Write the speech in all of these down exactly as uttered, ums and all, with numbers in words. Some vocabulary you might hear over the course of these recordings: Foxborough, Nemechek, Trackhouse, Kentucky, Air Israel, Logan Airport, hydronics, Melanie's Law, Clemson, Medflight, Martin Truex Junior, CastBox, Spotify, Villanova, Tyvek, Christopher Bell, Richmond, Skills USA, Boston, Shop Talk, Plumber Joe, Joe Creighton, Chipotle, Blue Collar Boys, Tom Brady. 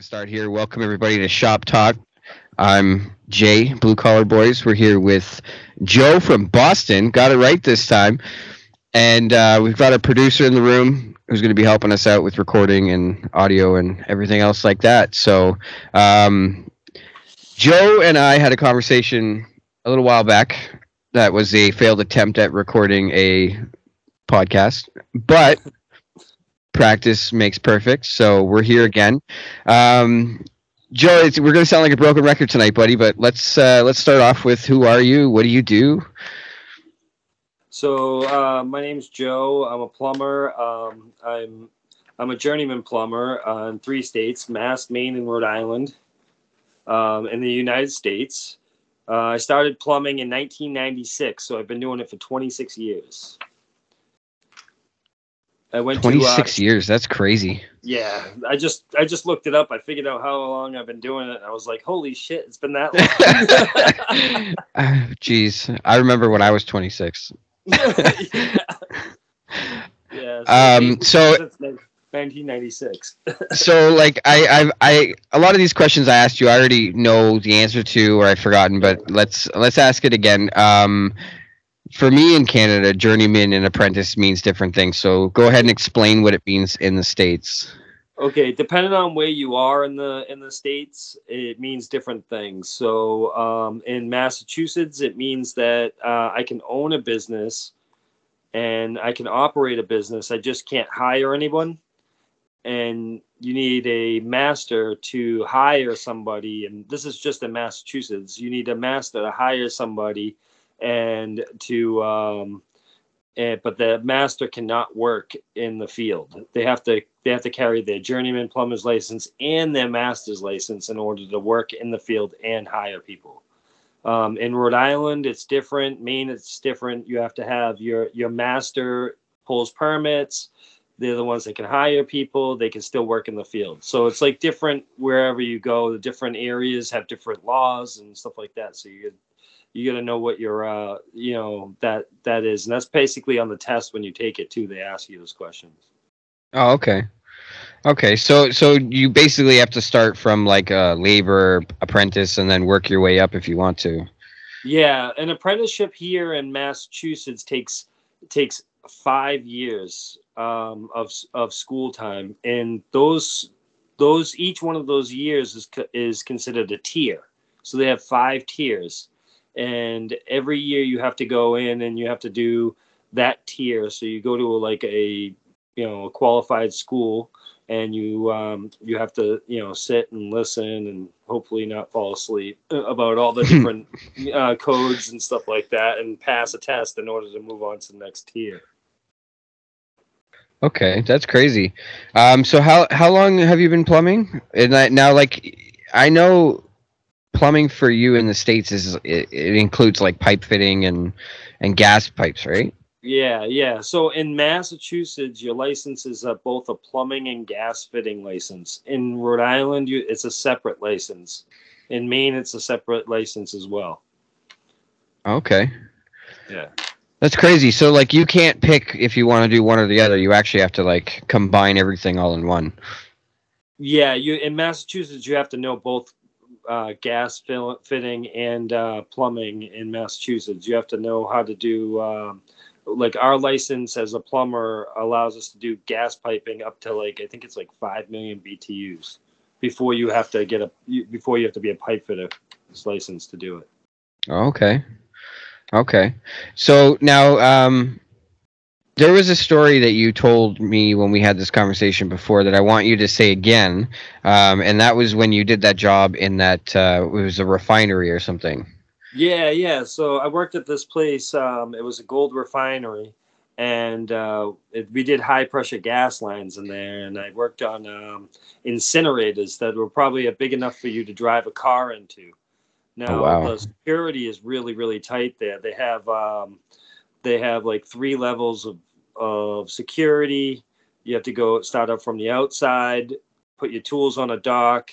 going to start here. Welcome everybody to Shop Talk. I'm Jay, Blue Collar Boys. We're here with Joe from Boston. Got it right this time. And uh, we've got a producer in the room who's going to be helping us out with recording and audio and everything else like that. So um, Joe and I had a conversation a little while back that was a failed attempt at recording a podcast. But practice makes perfect, so we're here again. Um, Joe, it's, we're going to sound like a broken record tonight, buddy, but let's uh, let's start off with who are you? What do you do? So uh, my name's Joe. I'm a plumber. Um, I'm I'm a journeyman plumber uh, in three states, Mass, Maine, and Rhode Island, um, in the United States. Uh, I started plumbing in nineteen ninety-six, so I've been doing it for twenty-six years. I went twenty-six to, uh, years. That's crazy. Yeah. I just I just looked it up. I figured out how long I've been doing it. And I was like, holy shit, it's been that long. Jeez. I remember when I was twenty-six. yeah. yeah so um, so nineteen ninety-six. so like I, I, I, a lot of these questions I asked you, I already know the answer to, or I've forgotten, but let's, let's ask it again. Um, For me in Canada, journeyman and apprentice means different things. So go ahead and explain what it means in the States. Okay, depending on where you are in the in the States, it means different things. So um, in Massachusetts, it means that uh, I can own a business and I can operate a business. I just can't hire anyone. And you need a master to hire somebody. And this is just in Massachusetts. You need a master to hire somebody. And to, um, and, but the master cannot work in the field. They have to, they have to carry their journeyman plumber's license and their master's license in order to work in the field and hire people. Um, in Rhode Island, it's different. Maine, it's different. You have to have your, your master pulls permits. They're the ones that can hire people. They can still work in the field. So it's like different wherever you go. The different areas have different laws and stuff like that. So you get, you got to know what your, uh, you know, that that is. And that's basically on the test when you take it, too. They ask you those questions. Oh, okay. Okay. So so you basically have to start from like a labor apprentice and then work your way up if you want to. Yeah. An apprenticeship here in Massachusetts takes takes five years um, of of school time. And those those each one of those years is is considered a tier. So they have five tiers. And every year you have to go in and you have to do that tier. So you go to a, like a, you know, a qualified school and you, um, you have to, you know, sit and listen and hopefully not fall asleep about all the different uh, codes and stuff like that and pass a test in order to move on to the next tier. Okay. That's crazy. Um, so how, how long have you been plumbing? And I, now like, I know, plumbing for you in the States is it, it includes like pipe fitting and and gas pipes, right? Yeah, yeah. So in Massachusetts, your license is a, both a plumbing and gas fitting license. In Rhode Island, you, it's a separate license. In Maine, it's a separate license as well. Okay. Yeah. That's crazy. So like you can't pick if you want to do one or the other. You actually have to like combine everything all in one. Yeah, you in Massachusetts, you have to know both Uh, gas fill, fitting and uh, plumbing in Massachusetts. You have to know how to do, um, like our license as a plumber allows us to do gas piping up to like, I think it's like five million B T Us before you have to get a, before you have to be a pipe fitter license to do it. Okay. Okay. So now um, there was a story that you told me when we had this conversation before that I want you to say again. Um, and that was when you did that job in that, uh, it was a refinery or something. Yeah. Yeah. So I worked at this place. Um, it was a gold refinery and, uh, it, we did high pressure gas lines in there and I worked on, um, incinerators that were probably a big enough for you to drive a car into. Now, oh, wow. The security is really, really tight there. They have, um, they have like three levels of, of security. You have to go start up from the outside, put your tools on a dock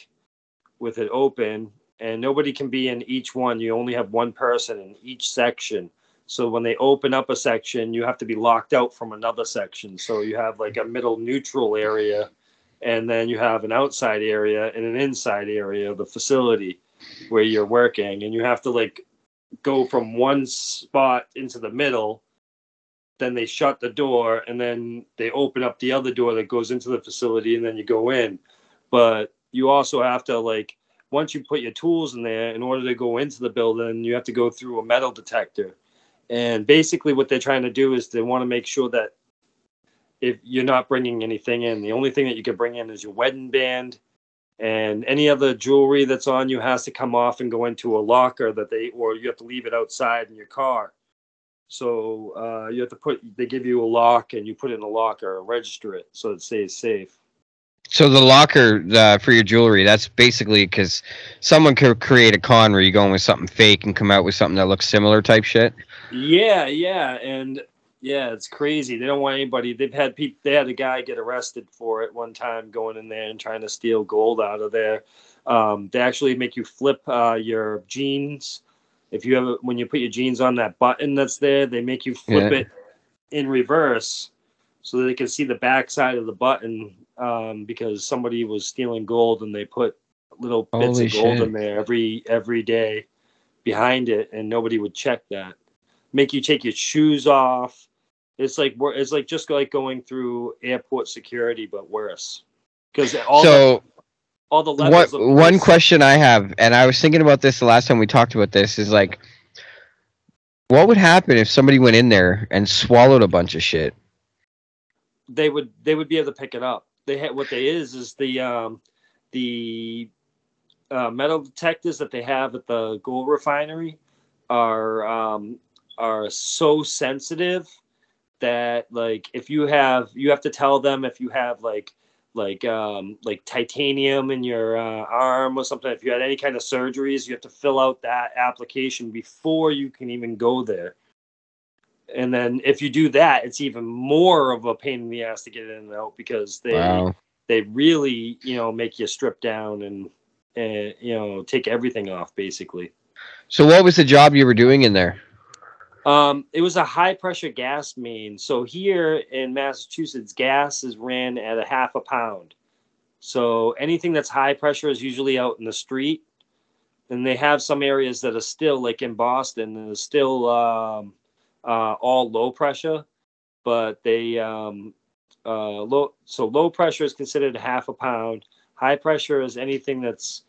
with it open, and nobody can be in each one. You only have one person in each section. So when they open up a section, you have to be locked out from another section. So you have like a middle neutral area And then you have an outside area and an inside area of the facility where you're working. And you have to, like, go from one spot into the middle. Then they shut the door, and then they open up the other door that goes into the facility, and then you go in. But you also have to, like, once you put your tools in there, in order to go into the building, you have to go through a metal detector. And basically what they're trying to do is they want to make sure that if you're not bringing anything in, the only thing that you can bring in is your wedding band, and any other jewelry that's on you has to come off and go into a locker that they, or you have to leave it outside in your car. So uh, you have to put, they give you a lock and you put it in a locker and register it so it stays safe. So the locker uh, for your jewelry, that's basically because someone could create a con where you go in with something fake and come out with something that looks similar type shit. Yeah, yeah. And yeah, it's crazy. They don't want anybody. They've had people, they had a guy get arrested for it one time going in there and trying to steal gold out of there. Um, they actually make you flip uh, your jeans. If you have, when you put your jeans on that button that's there, they make you flip yeah. it in reverse so that they can see the backside of the button, um, because somebody was stealing gold and they put little bits Holy of gold shit. in there every every day behind it, and nobody would check that. Make you take your shoes off. It's like it's like just like going through airport security, but worse. Because all so. The- All the levels one, one question I have, and I was thinking about this the last time we talked about this, is like, what would happen if somebody went in there and swallowed a bunch of shit? They would they would be able to pick it up. They had, what they is is the um, the uh, metal detectors that they have at the gold refinery are um, are so sensitive that, like, if you have you have to tell them if you have like. like um, like titanium in your uh, arm or something. If you had any kind of surgeries, you have to fill out that application before you can even go there. And then if you do that, it's even more of a pain in the ass to get in and out, because they wow. they really, you know, make you strip down and, and, you know, take everything off, basically. So what was the job you were doing in there? Um, it was a high-pressure gas main. So here in Massachusetts, gas is ran at a half a pound. So anything that's high pressure is usually out in the street. And they have some areas that are still, like in Boston, that are still um, uh, all low pressure. But they um, uh, low, so low pressure is considered a half a pound. High pressure is anything that's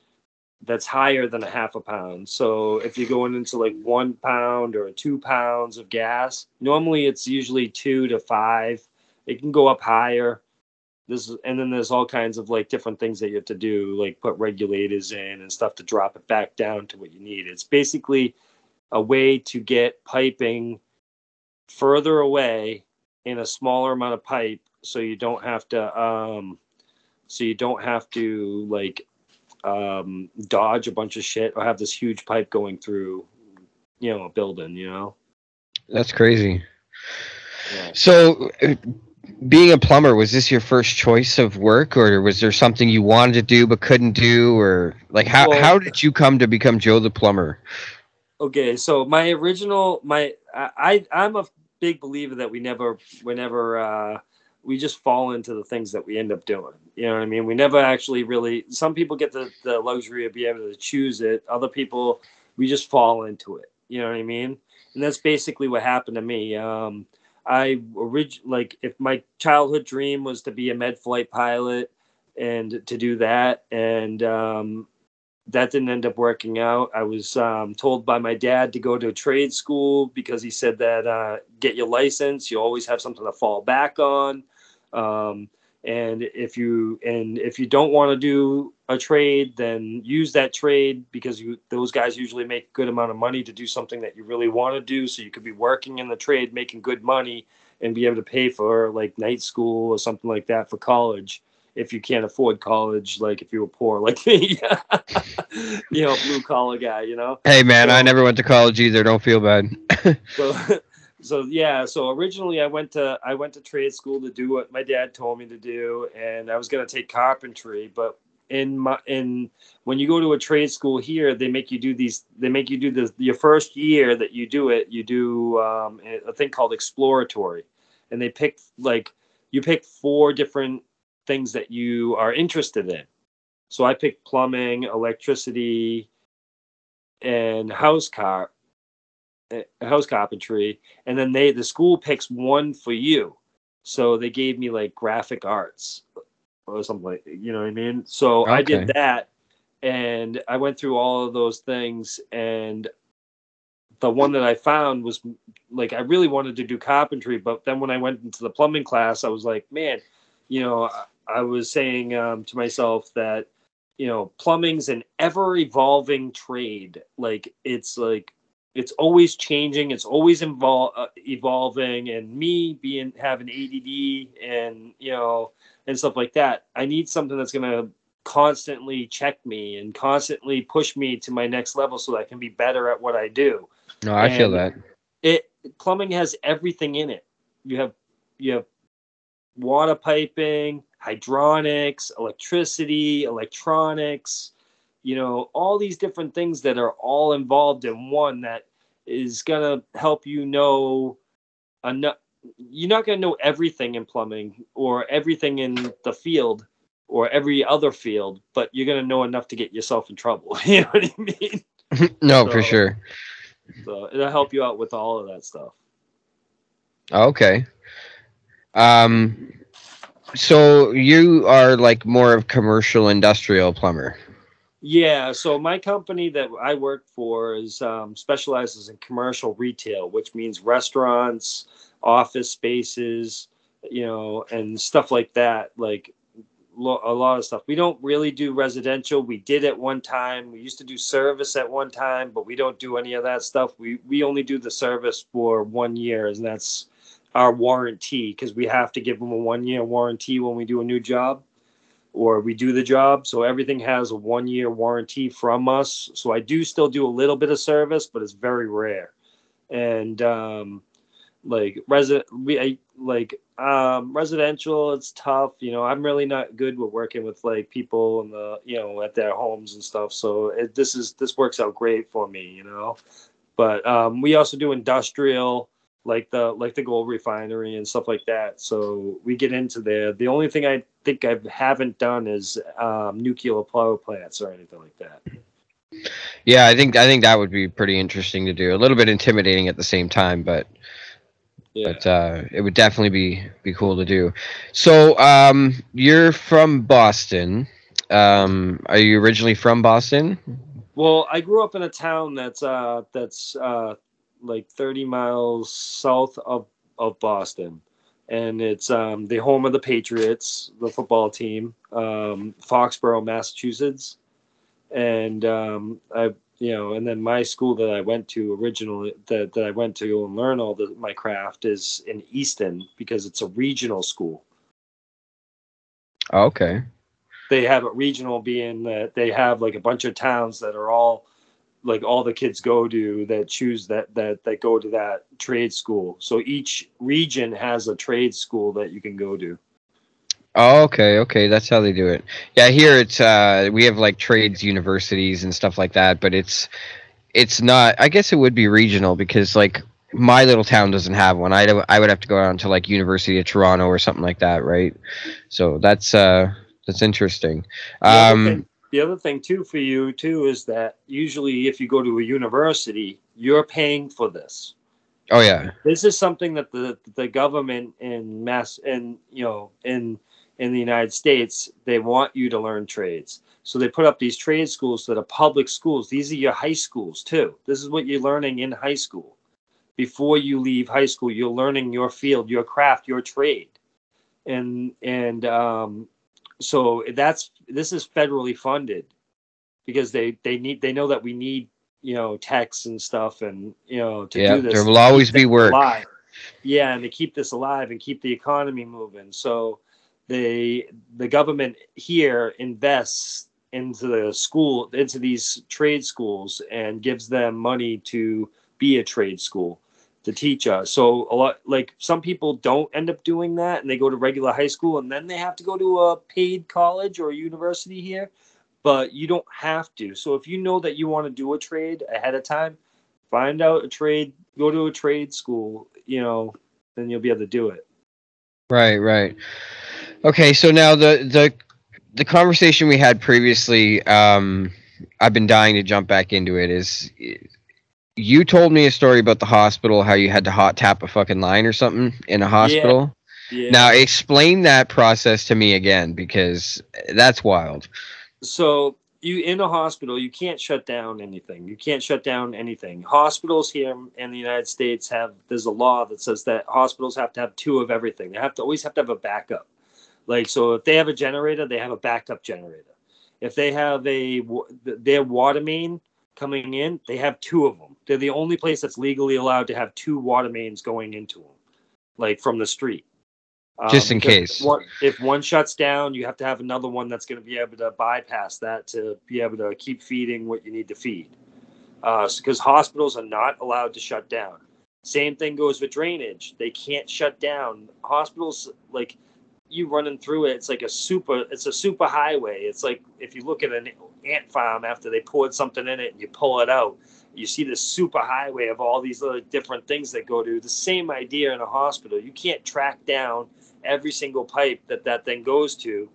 that's higher than a half a pound. So if you're going into like one pound or two pounds of gas, normally it's usually two to five. It can go up higher. This is, and then there's all kinds of like different things that you have to do, like put regulators in and stuff to drop it back down to what you need. It's basically a way to get piping further away in a smaller amount of pipe. So you don't have to, um, so you don't have to like, um dodge a bunch of shit or have this huge pipe going through, you know, a building, you know. That's crazy. Yeah. So being a plumber, was this your first choice of work, or was there something you wanted to do but couldn't do, or like how well, how did you come to become Joe the Plumber? Okay, so my original my I, I I'm a big believer that we never we never uh we just fall into the things that we end up doing. You know what I mean? We never actually really, some people get the, the luxury of being able to choose it. Other people, we just fall into it. You know what I mean? And that's basically what happened to me. Um, I orig- like if my childhood dream was to be a Medflight pilot and to do that. And um, that didn't end up working out. I was um, told by my dad to go to a trade school because he said that uh, get your license. You always have something to fall back on. Um, and if you, and if you don't want to do a trade, then use that trade because you, those guys usually make a good amount of money to do something that you really want to do. So you could be working in the trade, making good money and be able to pay for like night school or something like that for college. If you can't afford college, like if you were poor, like me, you know, blue collar guy, you know, hey man, so, I never went to college either. Don't feel bad. so, So yeah, so originally I went to I went to trade school to do what my dad told me to do, and I was gonna take carpentry. But in my in when you go to a trade school here, they make you do these. They make you do the your first year that you do it. You do um, a thing called exploratory, and they pick like you pick four different things that you are interested in. So I picked plumbing, electricity, and house car, house carpentry. And then they the school picks one for you. So they gave me like graphic arts or something, like, you know what I mean? So okay. I did that, and I went through all of those things, and the one that I found was like, I really wanted to do carpentry, but then when I went into the plumbing class, I was like, man, you know, I was saying um, to myself that, you know, plumbing's an ever evolving trade. Like it's like, it's always changing. It's always evol- uh, evolving. And me being, having A D D and, you know, and stuff like that, I need something that's going to constantly check me and constantly push me to my next level so that I can be better at what I do. No, I and feel that. It plumbing has everything in it. You have, you have water piping, hydronics, electricity, electronics, you know, all these different things that are all involved in one that is going to help you know enough. You're not going to know everything in plumbing or everything in the field or every other field, but you're going to know enough to get yourself in trouble. You know what I mean? No, so, for sure. So it'll help you out with all of that stuff. Okay. Um, so you are like more of commercial industrial plumber. Yeah. So my company that I work for is um, specializes in commercial retail, which means restaurants, office spaces, you know, and stuff like that. Like, a lot of stuff. We don't really do residential. We did at one time. We used to do service at one time, but we don't do any of that stuff. We we only do the service for one year, and that's our warranty, because we have to give them a one-year warranty when we do a new job or we do the job. So everything has a one-year warranty from us. So I do still do a little bit of service, but it's very rare. And um, like resi- we I, like. Um, residential, it's tough. You know, I'm really not good with working with like people in the, you know, at their homes and stuff. So it, this is, this works out great for me, you know, but, um, we also do industrial, like the, like the gold refinery and stuff like that. So we get into there. The only thing I think I haven't done is, um, nuclear power plants or anything like that. Yeah. I think, I think that would be pretty interesting to do, a little bit intimidating at the same time, but Yeah. But uh, it would definitely be, be cool to do. So um, you're from Boston. Um, are you originally from Boston? Well, I grew up in a town that's uh, that's uh, like thirty miles south of, of Boston. And it's um, the home of the Patriots, the football team, um, Foxborough, Massachusetts. And um, I You know, and then my school that I went to originally, that, that I went to and learn all the, my craft is in Easton, because it's a regional school. Okay. They have a regional being that they have like a bunch of towns that are all, like all the kids go to that choose that, that, that go to that trade school. So each region has a trade school that you can go to. Oh, okay, okay, that's how they do it. Yeah, here it's uh, we have like trades universities and stuff like that, but it's it's not. I guess it would be regional, because like my little town doesn't have one. I I would have to go down to like University of Toronto or something like that, right? So that's uh, that's interesting. Um, the, other thing, the other thing too for you too is that usually if you go to a university, you're paying for this. Oh yeah, this is something that the the government in mass and you know in in the United States, they want you to learn trades. So they put up these trade schools that are public schools. These are your high schools too. This is what you're learning in high school. Before you leave high school, you're learning your field, your craft, your trade. And and um, so that's this is federally funded, because they, they need they know that we need, you know, techs and stuff, and you know, to yeah, do this. There will always be work. Alive. Yeah, and to keep this alive and keep the economy moving. So They, the government here invests into the school, into these trade schools, and gives them money to be a trade school to teach us. So a lot, like some people don't end up doing that, and they go to regular high school, and then they have to go to a paid college or a university here, but you don't have to. So if you know that you want to do a trade ahead of time, find out a trade, go to a trade school, you know, then you'll be able to do it. Right, right. Okay, so now the the the conversation we had previously, um, I've been dying to jump back into it, is you told me a story about the hospital, how you had to hot tap a fucking line or something in a hospital. Yeah. Yeah. Now explain that process to me again, because that's wild. So you in a hospital, you can't shut down anything. You can't shut down anything. Hospitals here in the United States have, there's a law that says that hospitals have to have two of everything. They have to always have to have a backup. Like, so if they have a generator, they have a backup generator. If they have a, their water main coming in, they have two of them. They're the only place that's legally allowed to have two water mains going into them, like from the street. Um, Just in case. If one, if one shuts down, you have to have another one that's going to be able to bypass that to be able to keep feeding what you need to feed. Uh, because hospitals are not allowed to shut down. Same thing goes with drainage. They can't shut down. Hospitals, like, you running through it, it's like a super, it's a super highway. It's like if you look at an ant farm after they poured something in it and you pull it out, you see this super highway of all these little different things that go to. The same idea in a hospital. You can't track down every single pipe that that thing goes to,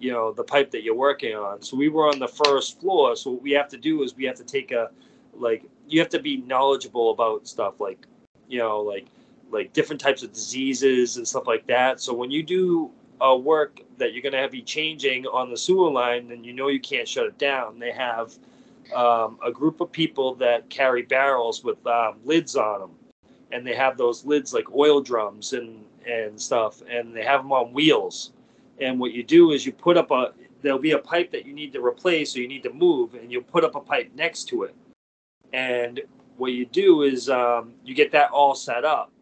you know, the pipe that you're working on. So we were on the first floor. So what we have to do is we have to take a, like, you have to be knowledgeable about stuff like, you know, like, like different types of diseases and stuff like that. So when you do a uh, work that you're going to have be changing on the sewer line, then you know you can't shut it down. They have um, a group of people that carry barrels with um, lids on them. And they have those lids like oil drums and, and stuff. And they have them on wheels. And what you do is you put up a, there'll be a pipe that you need to replace or you need to move. And you'll put up a pipe next to it. And what you do is um, you get that all set up.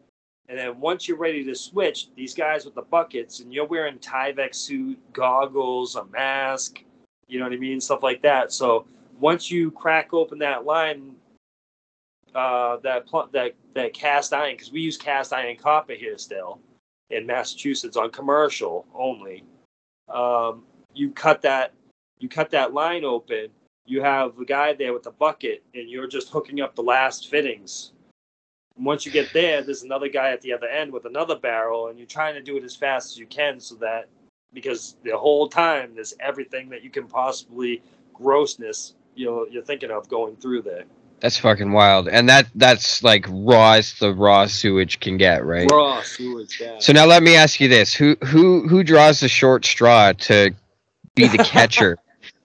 And then once you're ready to switch, these guys with the buckets, and you're wearing Tyvek suit, goggles, a mask, you know what I mean, stuff like that. So once you crack open that line, uh, that pl- that that cast iron, because we use cast iron copper here still in Massachusetts on commercial only. Um, you cut that, you cut that line open. You have the guy there with the bucket, and you're just hooking up the last fittings. Once you get there, there's another guy at the other end with another barrel, and you're trying to do it as fast as you can so that, because the whole time there's everything that you can possibly grossness, you know, you're thinking of going through there. That's fucking wild. And that that's like raw as the raw sewage can get, right? Raw sewage, yeah. So now let me ask you this. Who who who draws the short straw to be the catcher?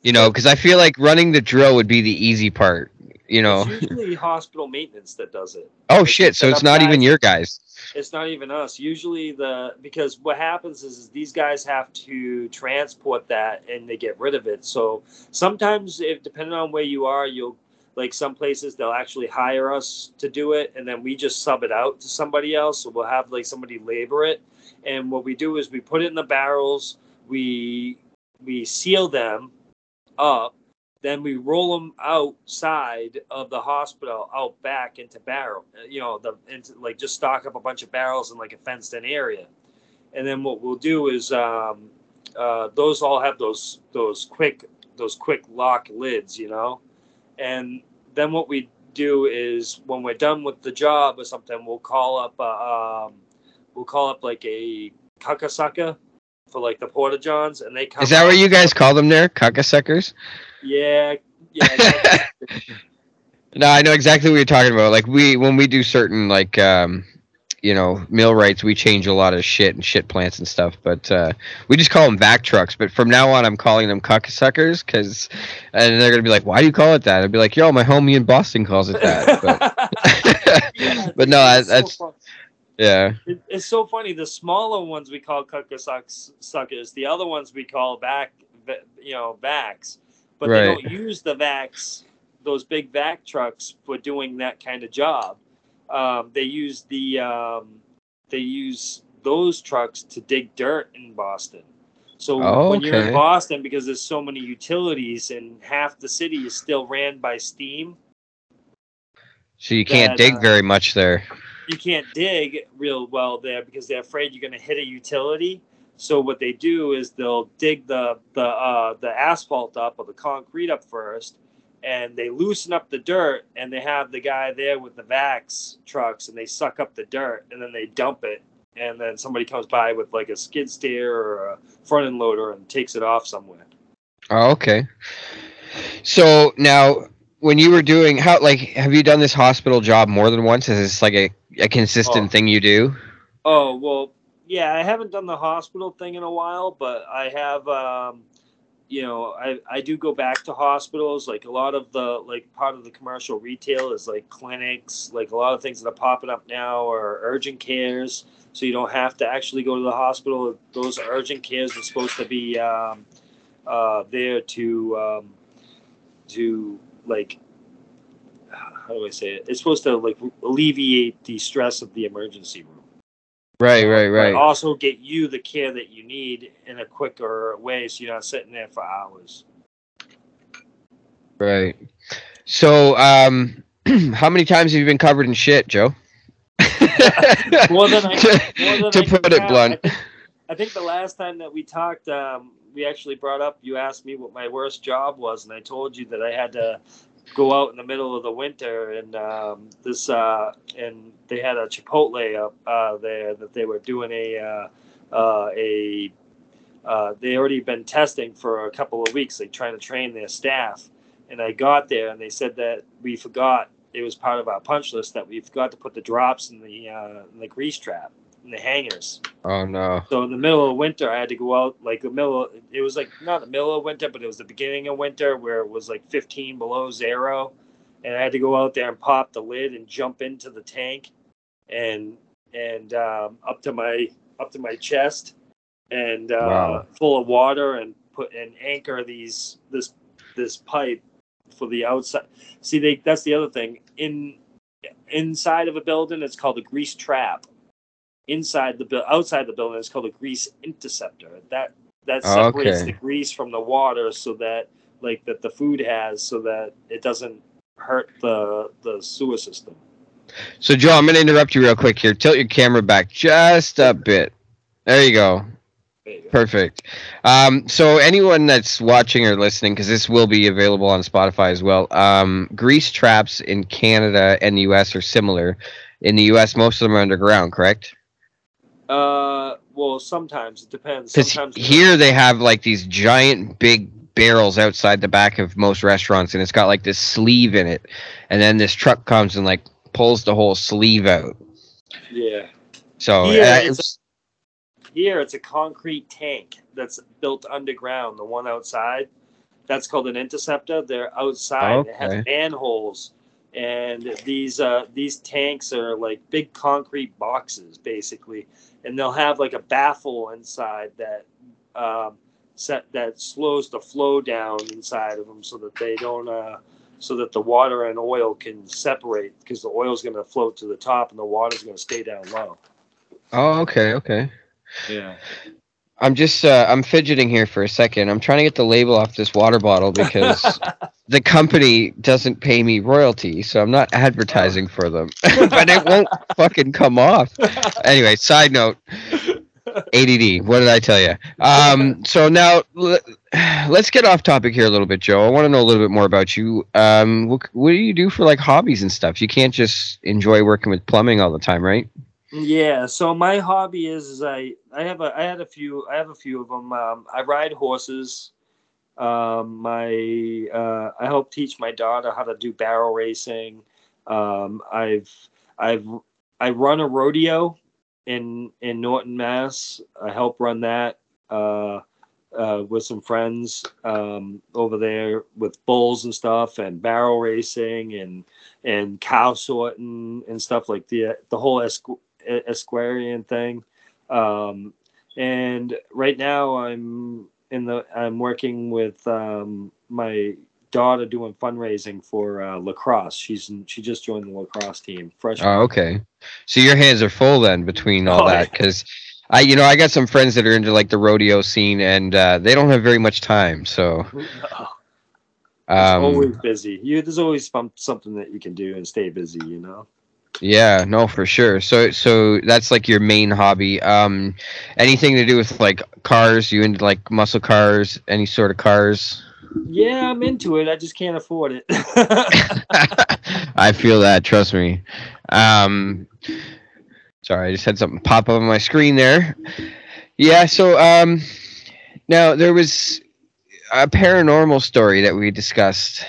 You know, because I feel like running the drill would be the easy part. You know, it's usually hospital maintenance that does it. Oh, it's shit. So it's not guys. Even your guys. It's not even us. Usually the, because what happens is, is these guys have to transport that and they get rid of it. So sometimes if depending on where you are, you'll like some places they'll actually hire us to do it. And then we just sub it out to somebody else. So we'll have like somebody labor it. And what we do is we put it in the barrels. We, we seal them up. Then we roll them outside of the hospital, out back into barrel, you know, the into, like just stock up a bunch of barrels in like a fenced-in area, and then what we'll do is um, uh, those all have those those quick those quick lock lids, you know, and then what we do is when we're done with the job or something, we'll call up uh, um, we'll call up like a cuckasucker for like the porta johns, and they come. Is that what you guys call them there, cuckasuckers? Yeah, yeah. No, I know exactly what you're talking about. Like we, when we do certain like, um, you know, millwrights, we change a lot of shit and shit plants and stuff. But uh, we just call them vac trucks. But from now on, I'm calling them cocksuckers because, and they're gonna be like, "Why do you call it that?" I'd be like, "Yo, my homie in Boston calls it that." But, yeah, but no, that, so that's fun. Yeah. It, it's so funny. The smaller ones we call cocksuckers. The other ones we call vac, you know, vacs. But right. They don't use the vacs, those big vac trucks, for doing that kind of job. Um, they use the um, they use those trucks to dig dirt in Boston. So oh, when okay. You're in Boston, because there's so many utilities and half the city is still ran by steam. So you can't that, dig uh, very much there. You can't dig real well there because they're afraid you're going to hit a utility. So what they do is they'll dig the the uh, the asphalt up or the concrete up first, and they loosen up the dirt, and they have the guy there with the vax trucks, and they suck up the dirt, and then they dump it and then somebody comes by with like a skid steer or a front end loader and takes it off somewhere. Oh, okay. So now, when you were doing how, like, have you done this hospital job more than once? Is this like a, a consistent oh. thing you do? Oh, well, yeah, I haven't done the hospital thing in a while, but I have, um, you know, I, I do go back to hospitals. Like a lot of the, like part of the commercial retail is like clinics, like a lot of things that are popping up now are urgent cares. So you don't have to actually go to the hospital. Those urgent cares are supposed to be um, uh, there to, um, to like, how do I say it? It's supposed to like alleviate the stress of the emergency room. Right, right, right. But also get you the care that you need in a quicker way, so you're not sitting there for hours. Right. So, um, how many times have you been covered in shit, Joe? more than I, more than to I put it have. blunt. I think, I think the last time that we talked, um, we actually brought up, you asked me what my worst job was, and I told you that I had to go out in the middle of the winter, and um, this uh, and they had a Chipotle up uh, there that they were doing a uh, uh, a uh, they already been testing for a couple of weeks, like trying to train their staff. And I got there, and they said that we forgot, it was part of our punch list that we forgot to put the drops in the uh, in the grease trap in the hangers. Oh no! So in the middle of winter, I had to go out like the middle. Of, it was like not the middle of winter, but it was the beginning of winter where it was like fifteen below zero, and I had to go out there and pop the lid and jump into the tank, and and um, up to my up to my chest, and uh, wow. full of water, and put and anchor these this this pipe for the outside. See, they that's the other thing in inside of a building. It's called a grease trap. Inside the bu- outside the building is called a grease interceptor. That that separates oh, okay. the grease from the water, so that like that the food has, so that it doesn't hurt the the sewer system. So, Joe, I'm going to interrupt you real quick here. Tilt your camera back just a bit. There you go. There you go. Perfect. Um, so, anyone that's watching or listening, because this will be available on Spotify as well, um, grease traps in Canada and the U S are similar. In the U S, most of them are underground, correct? Uh, well, sometimes it depends. Sometimes here they have like these giant big barrels outside the back of most restaurants, and it's got like this sleeve in it, and then this truck comes and like pulls the whole sleeve out. Yeah. So here, uh, it's, it's a, here it's a concrete tank that's built underground. The one outside, that's called an interceptor. They're outside. Okay. It has manholes. And these uh, these tanks are like big concrete boxes, basically, and they'll have like a baffle inside that um, set that slows the flow down inside of them, so that they don't, uh, so that the water and oil can separate, because the oil's going to float to the top and the water's going to stay down low. Oh, okay, okay. Yeah. I'm just uh, I'm fidgeting here for a second. I'm trying to get the label off this water bottle because the company doesn't pay me royalty, so I'm not advertising oh. for them. But it won't fucking come off. Anyway, side note. A D D. What did I tell you? Um, so now l- let's get off topic here a little bit, Joe. I want to know a little bit more about you. Um, what, what do you do for like hobbies and stuff? You can't just enjoy working with plumbing all the time, right? Yeah, so my hobby is, is I, I have a I had a few I have a few of them. Um, I ride horses. Um, my uh, I help teach my daughter how to do barrel racing. Um, I've I've I run a rodeo in in Norton, Mass. I help run that uh, uh, with some friends um, over there with bulls and stuff, and barrel racing and and cow sorting and stuff like the the whole escort. Esquarian thing, um, and right now I'm in the I'm working with um, my daughter doing fundraising for uh, lacrosse. She's in, she just joined the lacrosse team. Freshman. Oh, okay. So your hands are full then between all oh, that, because I you know I got some friends that are into like the rodeo scene, and uh, they don't have very much time. So oh, it's um, always busy. You there's always something that you can do and stay busy. You know. Yeah, no, for sure. So, so that's like your main hobby. Um, anything to do with like cars? You into like muscle cars? Any sort of cars? Yeah, I'm into it. I just can't afford it. I feel that. Trust me. Um, Sorry, I just had something pop up on my screen there. Yeah, so um, now there was a paranormal story that we discussed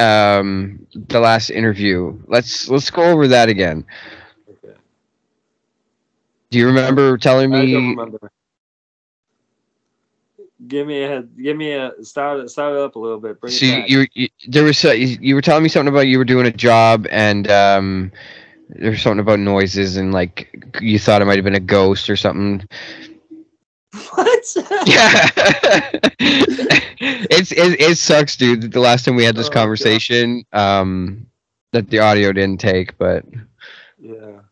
um, the last interview. Let's let's go over that again. Okay. Do you remember telling me? I don't remember. Give me a give me a start it start it up a little bit. Bring so it back. You, you there was a, you were telling me something about you were doing a job and. Um, There's something about noises and like you thought it might have been a ghost or something. What? Yeah, it's it, it sucks, dude. The last time we had this oh, conversation, God. um, that the audio didn't take, but yeah.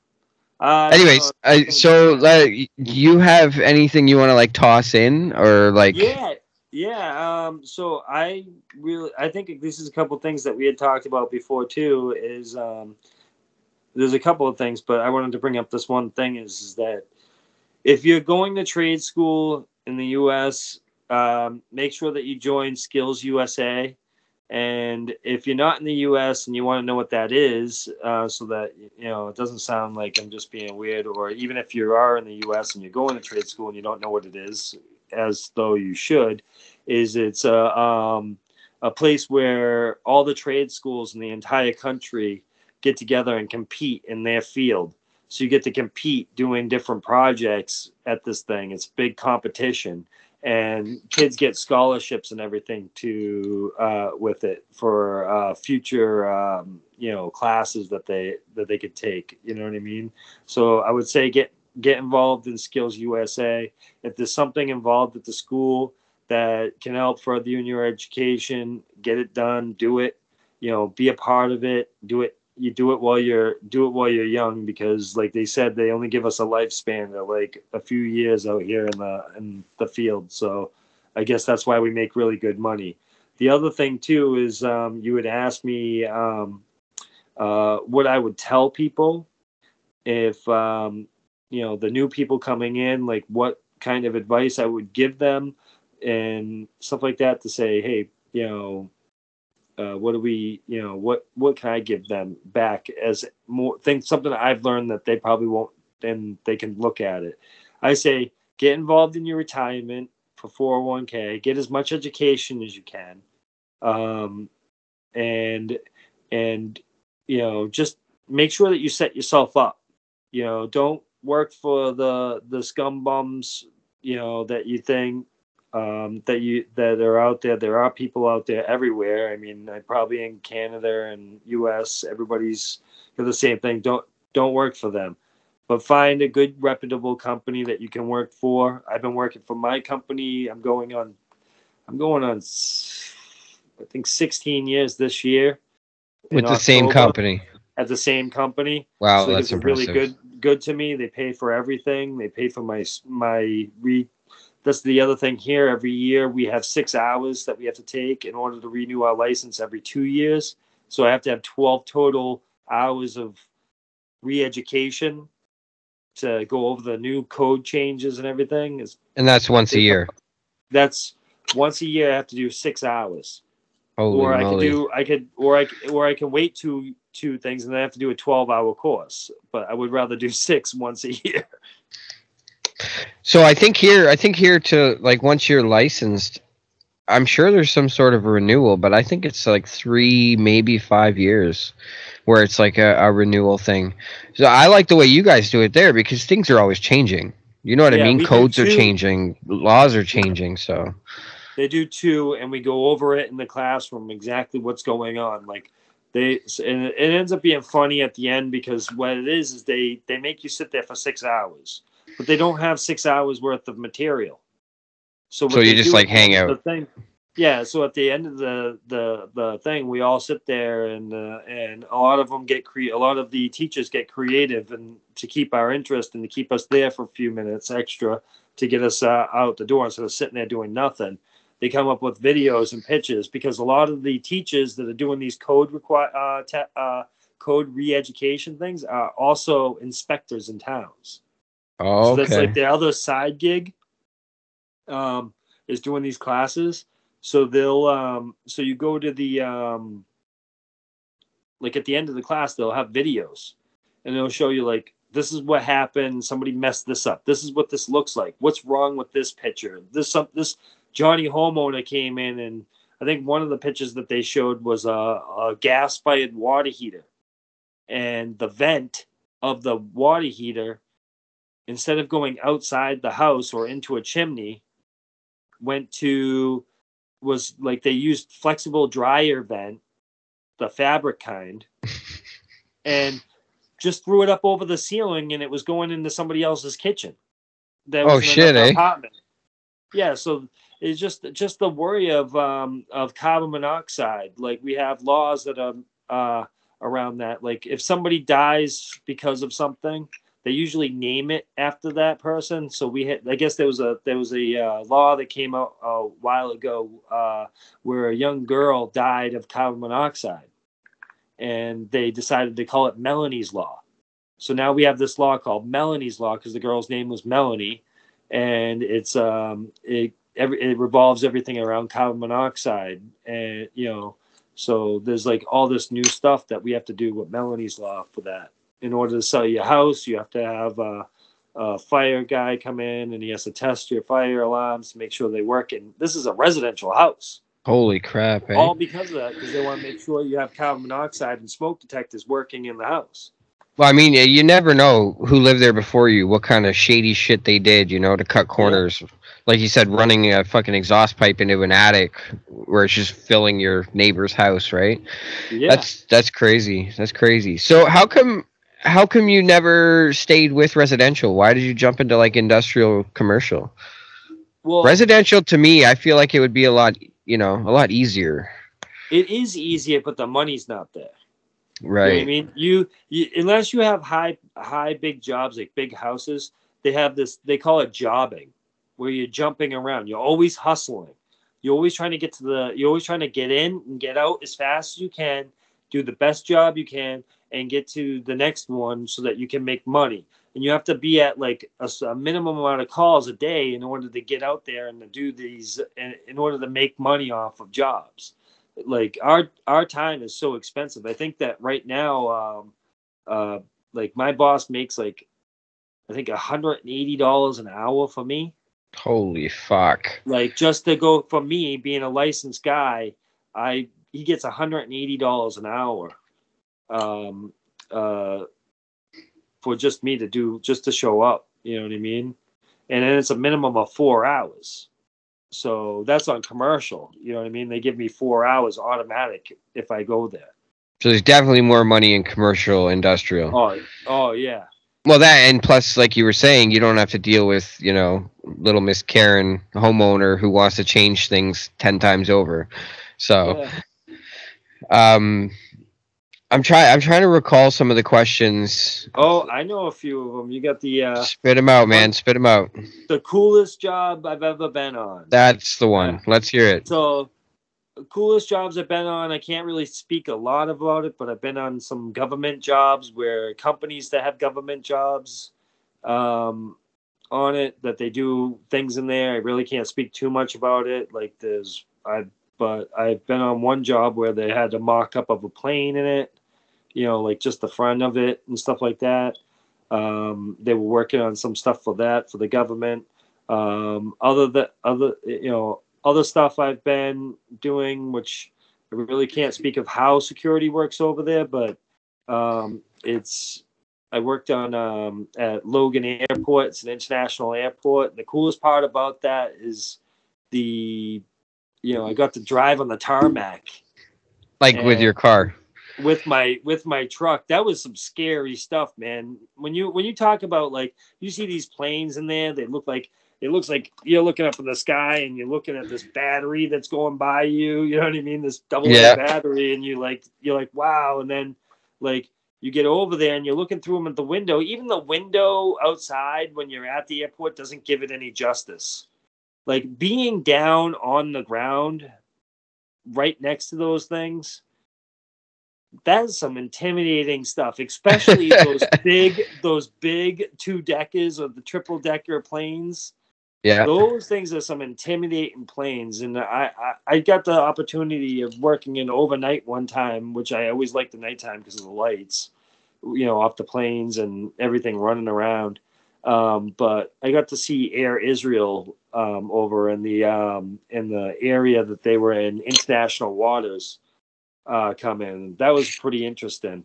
Uh, Anyways, no, I, so like, you have anything you want to like toss in or like? Yeah, yeah. Um, so I really, I think this is a couple things that we had talked about before too. Is um. There's a couple of things, but I wanted to bring up this one thing is, is that if you're going to trade school in the U S, um, make sure that you join Skills U S A. And if you're not in the U S and you want to know what that is, uh, so that, you know, it doesn't sound like I'm just being weird, or even if you are in the U S and you're going to trade school and you don't know what it is, as though you should, is it's a, um, a place where all the trade schools in the entire country get together and compete in their field. So you get to compete doing different projects at this thing. It's big competition, and kids get scholarships and everything to uh, with it for uh, future um, you know classes that they that they could take. You know what I mean? So I would say get get involved in Skills U S A. If there's something involved at the school that can help further you in your education, get it done. Do it. You know, be a part of it. Do it. You do it while you're do it while you're young, because like they said, they only give us a lifespan of like a few years out here in the in the field. So I guess that's why we make really good money. The other thing too is um, you would ask me um, uh, what I would tell people if um, you know the new people coming in, like what kind of advice I would give them and stuff like that to say, hey, you know. Uh, what do we, you know, what, what can I give them back as more things, something that I've learned that they probably won't, and they can look at it. I say, get involved in your retirement for four oh one k, get as much education as you can. Um, and, and, you know, just make sure that you set yourself up, you know, don't work for the, the scum bums, you know, that you think, um that you that are out there. There are people out there everywhere. I mean, I probably in Canada and U S everybody's the same thing. Don't don't work for them, but find a good reputable company that you can work for. I've been working for my company. I'm going on I'm going on I think sixteen years this year with the October, same company at the same company. Wow, so that's impressive. Really good good to me. They pay for everything. They pay for my my re That's the other thing here. Every year we have six hours that we have to take in order to renew our license every two years. So I have to have twelve total hours of re-education to go over the new code changes and everything. It's, and that's once a year. That's once a year. I have to do six hours. Holy or I moly. could do I could or I or I can wait two two things and then I have to do a twelve hour course. But I would rather do six once a year. So I think here, I think here to like once you're licensed, I'm sure there's some sort of renewal, but I think it's like three, maybe five years where it's like a, a renewal thing. So I like the way you guys do it there because things are always changing. You know what yeah, I mean? Codes are changing. Laws are changing. So they do too. And we go over it in the classroom, exactly what's going on. Like they, and it ends up being funny at the end because what it is, is they, they make you sit there for six hours. But they don't have six hours worth of material. So, so you just like hang out. Thing, yeah. So at the end of the, the, the thing, we all sit there and, uh, and a lot of them get cre- a lot of the teachers get creative and to keep our interest and to keep us there for a few minutes extra to get us uh, out the door instead of sitting there doing nothing. They come up with videos and pitches because a lot of the teachers that are doing these code requi- uh, te- uh, code re-education things are also inspectors in towns. Oh, okay. So that's like the other side gig um, is doing these classes. So they'll, um, so you go to the, um, like at the end of the class, they'll have videos and they'll show you like, This is what happened. Somebody messed this up. This is what this looks like. What's wrong with this picture? This uh, this Johnny homeowner came in, and I think one of the pictures that they showed was a, a gas-fired water heater. And the vent of the water heater, instead of going outside the house or into a chimney, went to, was like they used flexible dryer vent, the fabric kind, and just threw it up over the ceiling, and it was going into somebody else's kitchen. That was oh, shit, eh? Apartment. Yeah, so it's just just the worry of um, of carbon monoxide. Like, we have laws that are uh, around that. Like, if somebody dies because of something, they usually name it after that person. So we had, I guess there was a there was a uh, law that came out a while ago uh, where a young girl died of carbon monoxide. And they decided to call it Melanie's Law. So now we have this law called Melanie's Law because the girl's name was Melanie, and it's um it every, it revolves everything around carbon monoxide, and you know, so there's like all this new stuff that we have to do with Melanie's Law for that. In order to sell your house, you have to have a, a fire guy come in, and he has to test your fire alarms to make sure they work. And this is a residential house. Holy crap, eh? All because of that, because they want to make sure you have carbon monoxide and smoke detectors working in the house. Well, I mean, you never know who lived there before you, what kind of shady shit they did, you know, to cut corners. Yeah. Like you said, running a fucking exhaust pipe into an attic where it's just filling your neighbor's house, right? Yeah. That's that's crazy. That's crazy. So how come how come you never stayed with residential? Why did you jump into, like, industrial commercial? Well, residential, to me, I feel like it would be a lot... you know, a lot easier. It is easier, but the money's not there. Right. You know what I mean, you, you unless you have high, high, big jobs, like big houses, they have this, they call it jobbing, where you're jumping around. You're always hustling. You're always trying to get to the, you're always trying to get in and get out as fast as you can, do the best job you can, and get to the next one so that you can make money. And you have to be at like a, a minimum amount of calls a day in order to get out there and to do these in, in order to make money off of jobs. Like our our time is so expensive. I think that right now, um, uh, like my boss makes like I think one hundred eighty dollars an hour for me. Holy fuck! Like just to go for me being a licensed guy, I he gets one hundred eighty dollars an hour. Um. Uh. For just me to do, just to show up, you know what I mean? And then it's a minimum of four hours. So that's on commercial, you know what I mean? They give me four hours automatic if I go there. So there's definitely more money in commercial, industrial. Oh, oh yeah. Well, that, and plus, like you were saying, you don't have to deal with, you know, little Miss Karen, homeowner who wants to change things ten times over. So, yeah. um... I'm trying. I'm trying to recall some of the questions. Oh, I know a few of them. You got the uh, spit them out, man. Spit them out. The coolest job I've ever been on. That's the one. Yeah. Let's hear it. So, coolest jobs I've been on. I can't really speak a lot about it, but I've been on some government jobs where companies that have government jobs um, on it that they do things in there. I really can't speak too much about it. Like there's, I but I've been on one job where they had a mock up of a plane in it. You know, like just the front of it and stuff like that. Um, they were working on some stuff for that for the government. Um, other the other, you know, other stuff I've been doing, which I really can't speak of how security works over there, but um, it's. I worked on um, at Logan Airport. It's an international airport. The coolest part about that is the, you know, I got to drive on the tarmac, like and, with your car. With my with my truck, that was some scary stuff, man. When you when you talk about like you see these planes in there, they look like it looks like you're looking up in the sky and you're looking at this battery that's going by you. You know what I mean? This double yeah. A battery, and you like you're like wow. And then like you get over there and you're looking through them at the window. Even the window outside when you're at the airport doesn't give it any justice. Like being down on the ground, right next to those things. That's some intimidating stuff, especially those big, those big two deckers or the triple decker planes. Yeah, those things are some intimidating planes. And I, I, I got the opportunity of working in overnight one time, which I always like the nighttime because of the lights. you know, off the planes and everything running around. Um, but I got to see Air Israel um, over in the um, in the area that they were in, international waters, uh, come in. That was pretty interesting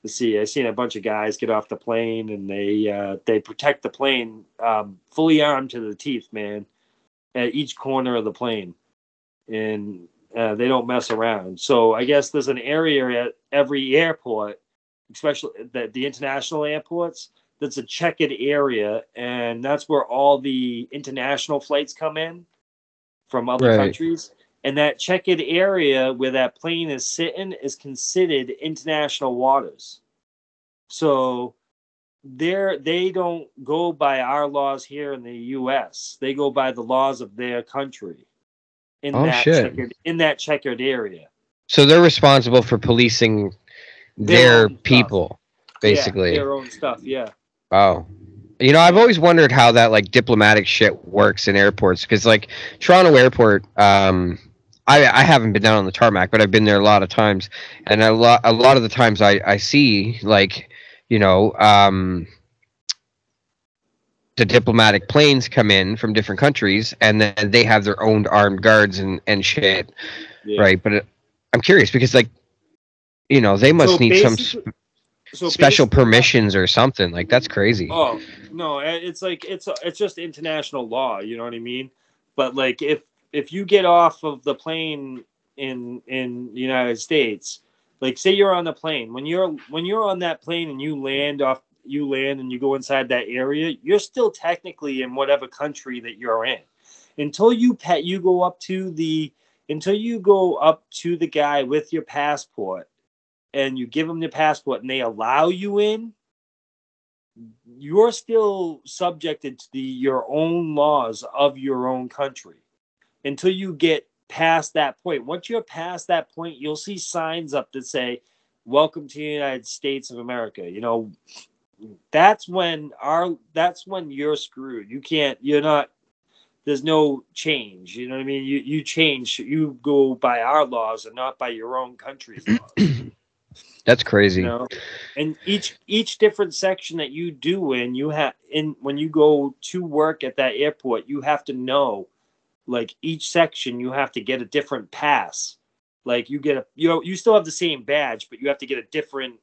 to see. I seen a bunch of guys get off the plane, and they uh, they protect the plane, um, fully armed to the teeth, man, at each corner of the plane, and uh, they don't mess around. So I guess there's an area at every airport, especially the, the international airports, that's a checkered area, and that's where all the international flights come in from other right. countries. And that checkered area where that plane is sitting is considered international waters. So they're, they don't go by our laws here in the U S. They go by the laws of their country in, oh, that, checkered, in that checkered area. So they're responsible for policing their, their people, stuff. basically. Yeah, their own stuff, yeah. Oh, you know, I've always wondered how that, like, diplomatic shit works in airports. Because, like, Toronto Airport, um, I, I haven't been down on the tarmac, but I've been there a lot of times. And a lot, a lot of the times I, I see, like, you know, um, the diplomatic planes come in from different countries, and then they have their own armed guards and, and shit, yeah. right? But it, I'm curious because, like, you know, they must so need some... Sp- So special permissions or something. Like, that's crazy. Oh no, it's like it's it's just international law, you know what I mean? But like, if if you get off of the plane in in the United States, like, say you're on the plane, when you're when you're on that plane and you land off you land and you go inside that area, you're still technically in whatever country that you're in until you pet you go up to the until you go up to the guy with your passport and you give them the passport and they allow you in, you're still subjected to the, your own laws of your own country until you get past that point. Once you're past that point, you'll see signs up that say, welcome to the United States of America. You know, that's when our, that's when you're screwed. You can't, you're not, there's no change. You know what I mean? You, you change, you go by our laws and not by your own country's laws. That's crazy. You know? And each each different section that you do in, you have in when you go to work at that airport, you have to know, like, each section you have to get a different pass. Like, you get a you know, you still have the same badge, but you have to get a different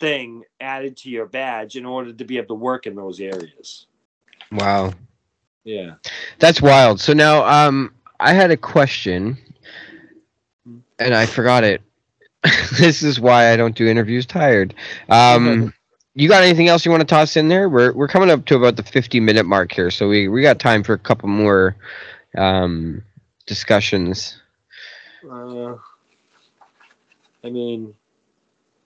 thing added to your badge in order to be able to work in those areas. Wow. Yeah. That's wild. So now um I had a question and I forgot it. This is why I don't do interviews tired. Um, you got anything else you want to toss in there? We're we're coming up to about the fifty minute mark here, so we, we got time for a couple more um, discussions. Uh, I mean,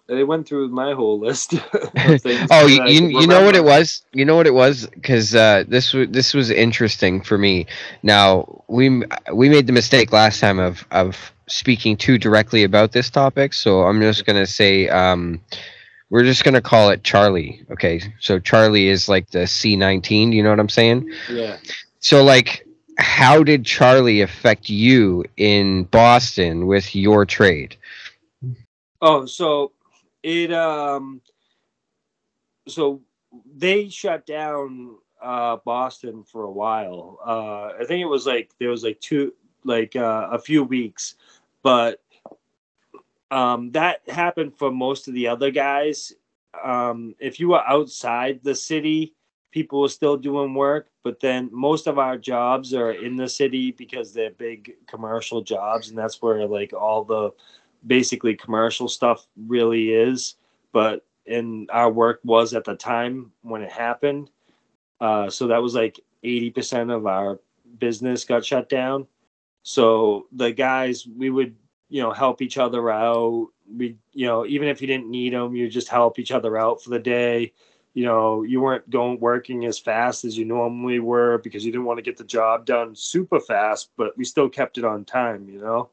they went through my whole list. Of things oh, you you, you know what it was? You know what it was? Because uh, this was this was interesting for me. Now we we made the mistake last time of of. speaking too directly about this topic, so I'm just gonna say um we're just gonna call it Charlie. Okay, so Charlie is like the C nineteen, you know what I'm saying? Yeah. So, like, how did Charlie affect you in Boston with your trade? Oh, so it um so they shut down uh Boston for a while. Uh I think it was like there was like two like uh, a few weeks. But um, that happened for most of the other guys. Um, if you were outside the city, people were still doing work. But then most of our jobs are in the city because they're big commercial jobs. And that's where, like, all the basically commercial stuff really is. But and our work was at the time when it happened. Uh, so that was like eighty percent of our business got shut down. So the guys, we would, you know, help each other out. We, you know, even if you didn't need them, you just help each other out for the day. You know, you weren't going working as fast as you normally were because you didn't want to get the job done super fast, but we still kept it on time, you know.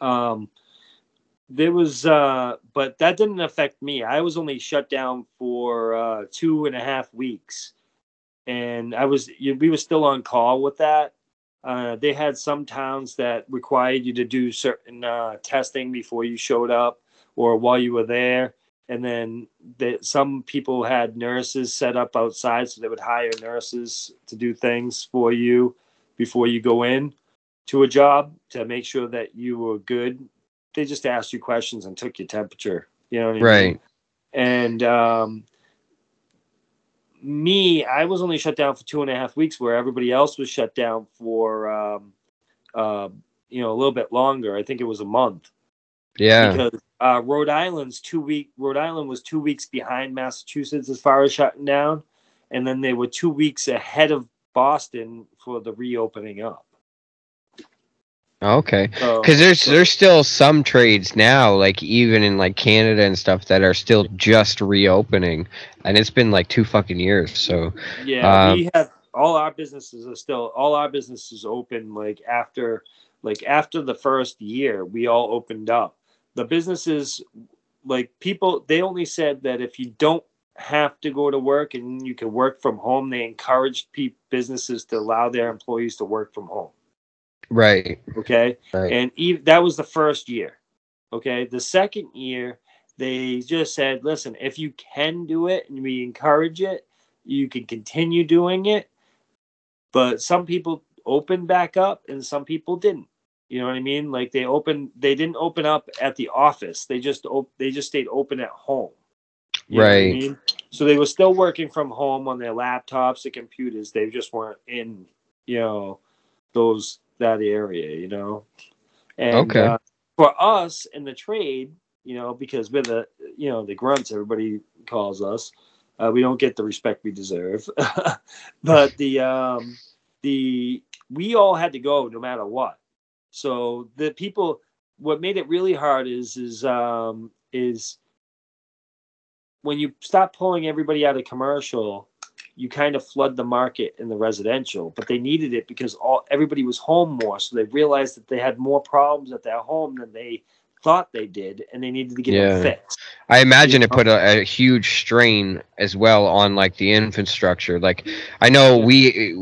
Um, there was, uh, but that didn't affect me. I was only shut down for uh, two and a half weeks, and I was, we were still on call with that. Uh, they had some towns that required you to do certain uh, testing before you showed up or while you were there. And then they, some people had nurses set up outside, so they would hire nurses to do things for you before you go in to a job to make sure that you were good. They just asked you questions and took your temperature. You know what I mean? Right. And um, me, I was only shut down for two and a half weeks, where everybody else was shut down for, um, uh, you know, a little bit longer. I think it was a month. Yeah. Because uh, Rhode Island's two week. Rhode Island was two weeks behind Massachusetts as far as shutting down, and then they were two weeks ahead of Boston for the reopening up. Okay, because um, there's so, there's still some trades now, like even in like Canada and stuff, that are still just reopening, and it's been like two fucking years. So yeah, um, we have all our businesses are still all our businesses open. Like after like after the first year, we all opened up. The businesses, like people, they only said that if you don't have to go to work and you can work from home, they encouraged pe- businesses to allow their employees to work from home. Right. Okay. Right. And e- that was the first year. Okay. The second year, they just said, listen, if you can do it and we encourage it, you can continue doing it. But some people opened back up and some people didn't. You know what I mean? Like they opened, they didn't open up at the office. They just, op- they just stayed open at home. You right. know what I mean? So they were still working from home on their laptops and computers. They just weren't in, you know, those, that area, you know? And okay. uh, for us in the trade, you know, because we're the, you know, the grunts, everybody calls us, uh, we don't get the respect we deserve, but the, um, the, we all had to go no matter what. So the people, what made it really hard is, is, um, is when you stop pulling everybody out of commercial, you kind of flood the market in the residential, but they needed it because all everybody was home more. So they realized that they had more problems at their home than they thought they did, and they needed to get yeah. them fixed. I imagine it put a, a huge strain as well on like the infrastructure. Like I know we,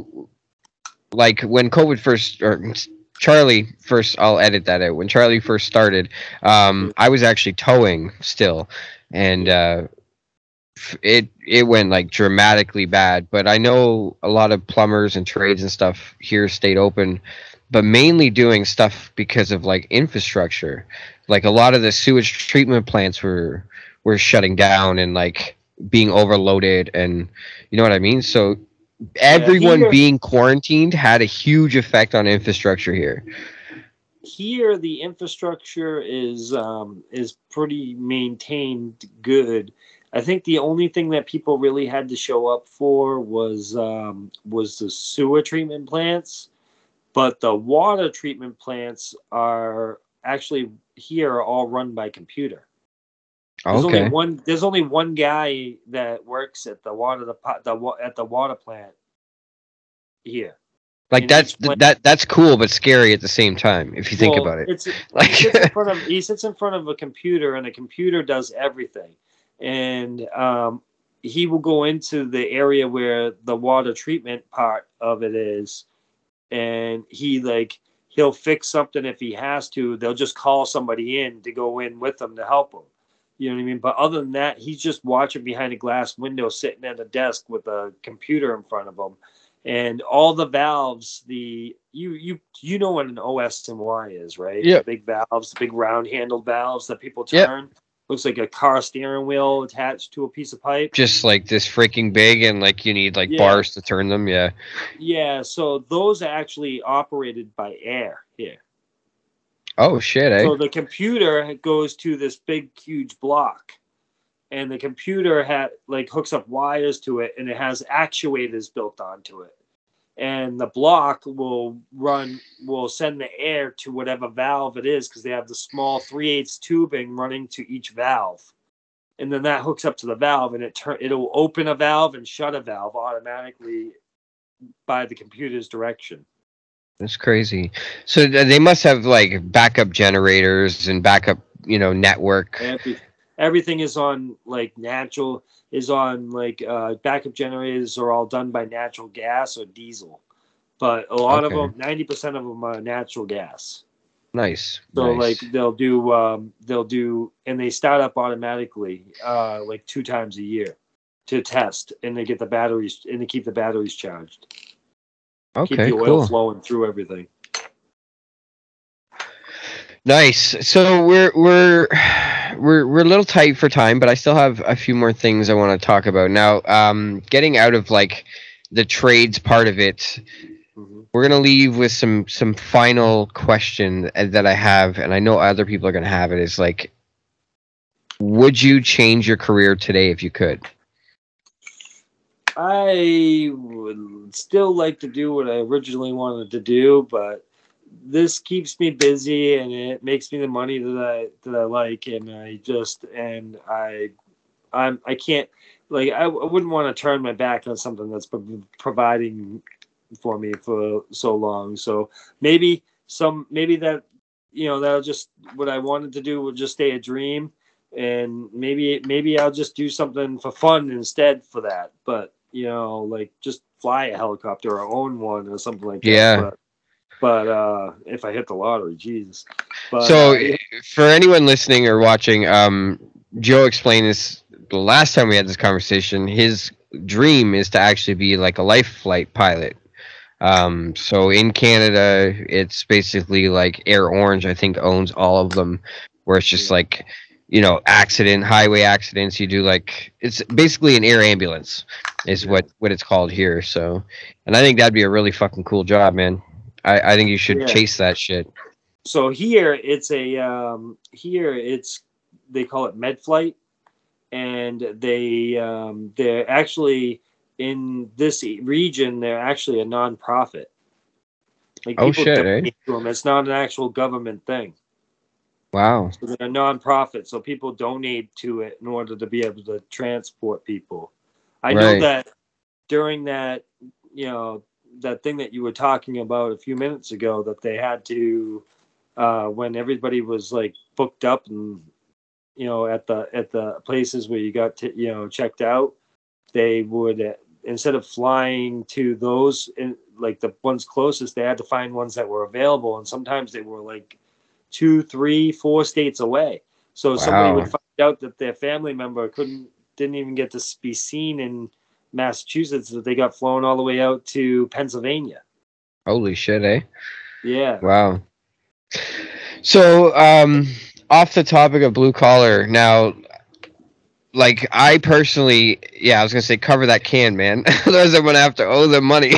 like when COVID first or Charlie first, I'll edit that out. When Charlie first started, um, I was actually towing still, and uh, it it went like dramatically bad. But I know a lot of plumbers and trades and stuff here stayed open, but mainly doing stuff because of like infrastructure. Like a lot of the sewage treatment plants were were shutting down and like being overloaded, and you know what I mean? So everyone yeah, here, being quarantined had a huge effect on infrastructure here. Here the infrastructure is um is pretty maintained good. I think the only thing that people really had to show up for was um, was the sewer treatment plants, but the water treatment plants are actually here are all run by computer. There's okay. only one. There's only one guy that works at the water the, the at the water plant here. Like and that's plant- that that's cool, but scary at the same time if you think well, about it. It's, like he sits in front of, he sits in front of a computer, and a computer does everything. And um, he will go into the area where the water treatment part of it is, and he like he'll fix something if he has to. They'll just call somebody in to go in with them to help him. You know what I mean? But other than that, he's just watching behind a glass window, sitting at a desk with a computer in front of him, and all the valves. The you you you know what an O S M Y is, right? Yeah. The big valves, the big round handled valves that people turn. Yep. Looks like a car steering wheel attached to a piece of pipe. Just like this freaking big, and like you need like yeah. bars to turn them. Yeah. Yeah. So those are actually operated by air here. Oh shit! Eh? So the computer goes to this big, huge block, and the computer had like hooks up wires to it, and it has actuators built onto it, and the block will run will send the air to whatever valve it is, because they have the small three eighths tubing running to each valve, and then that hooks up to the valve, and it turn it'll open a valve and shut a valve automatically by the computer's direction. That's crazy. So they must have like backup generators and backup, you know, network. Every, everything is on like natural is on like uh, backup generators are all done by natural gas or diesel, but a lot okay. of them, ninety percent of them are natural gas. Nice. So nice. Like they'll do, um, they'll do, and they start up automatically, uh, like two times a year to test, and they get the batteries, and they keep the batteries charged. Okay, keep the oil cool. flowing through everything. Nice. So we're we're we're we're a little tight for time, but I still have a few more things I want to talk about. Now, um, getting out of like the trades part of it. Mm-hmm. We're going to leave with some, some final question that I have, and I know other people are going to have it, is like, would you change your career today if you could? I would still like to do what I originally wanted to do, but this keeps me busy and it makes me the money that I, that I like. And I just, and I, I'm, I can't, like, I, I wouldn't want to turn my back on something that's pro- providing for me for so long. So maybe some, maybe that, you know, that'll just, what I wanted to do will just stay a dream, and maybe, maybe I'll just do something for fun instead for that. But, you know, like just fly a helicopter or own one or something like yeah. that. Yeah. But uh, if I hit the lottery, Jesus. But, so uh, for anyone listening or watching, um, Joe explained this the last time we had this conversation. His dream is to actually be like a life flight pilot. Um, so in Canada, it's basically like Air Orange, I think, owns all of them, where it's just like, you know, accident, highway accidents. You do like, it's basically an air ambulance is what, what it's called here. So, and I think that'd be a really fucking cool job, man. I, I think you should yeah. chase that shit. So here it's a, um, here it's, they call it Medflight, and they, um, they're actually, in this region, they're actually a non-profit. Like, oh shit! Eh? It's not an actual government thing. Wow. So they're a non-profit, so people donate to it in order to be able to transport people. I right. know that during that, you know, that thing that you were talking about a few minutes ago, that they had to, uh, when everybody was like booked up and, you know, at the at the places where you got to, you know, checked out, they would, instead of flying to those, in, like the ones closest, they had to find ones that were available. And sometimes they were like two, three, four states away. So wow. somebody would find out that their family member couldn't, didn't even get to be seen in Massachusetts, that they got flown all the way out to Pennsylvania. Holy shit, eh? Yeah. Wow. So um, off the topic of blue collar now, like, I personally, yeah, I was going to say cover that can, man. Otherwise, I'm going to have to owe them money.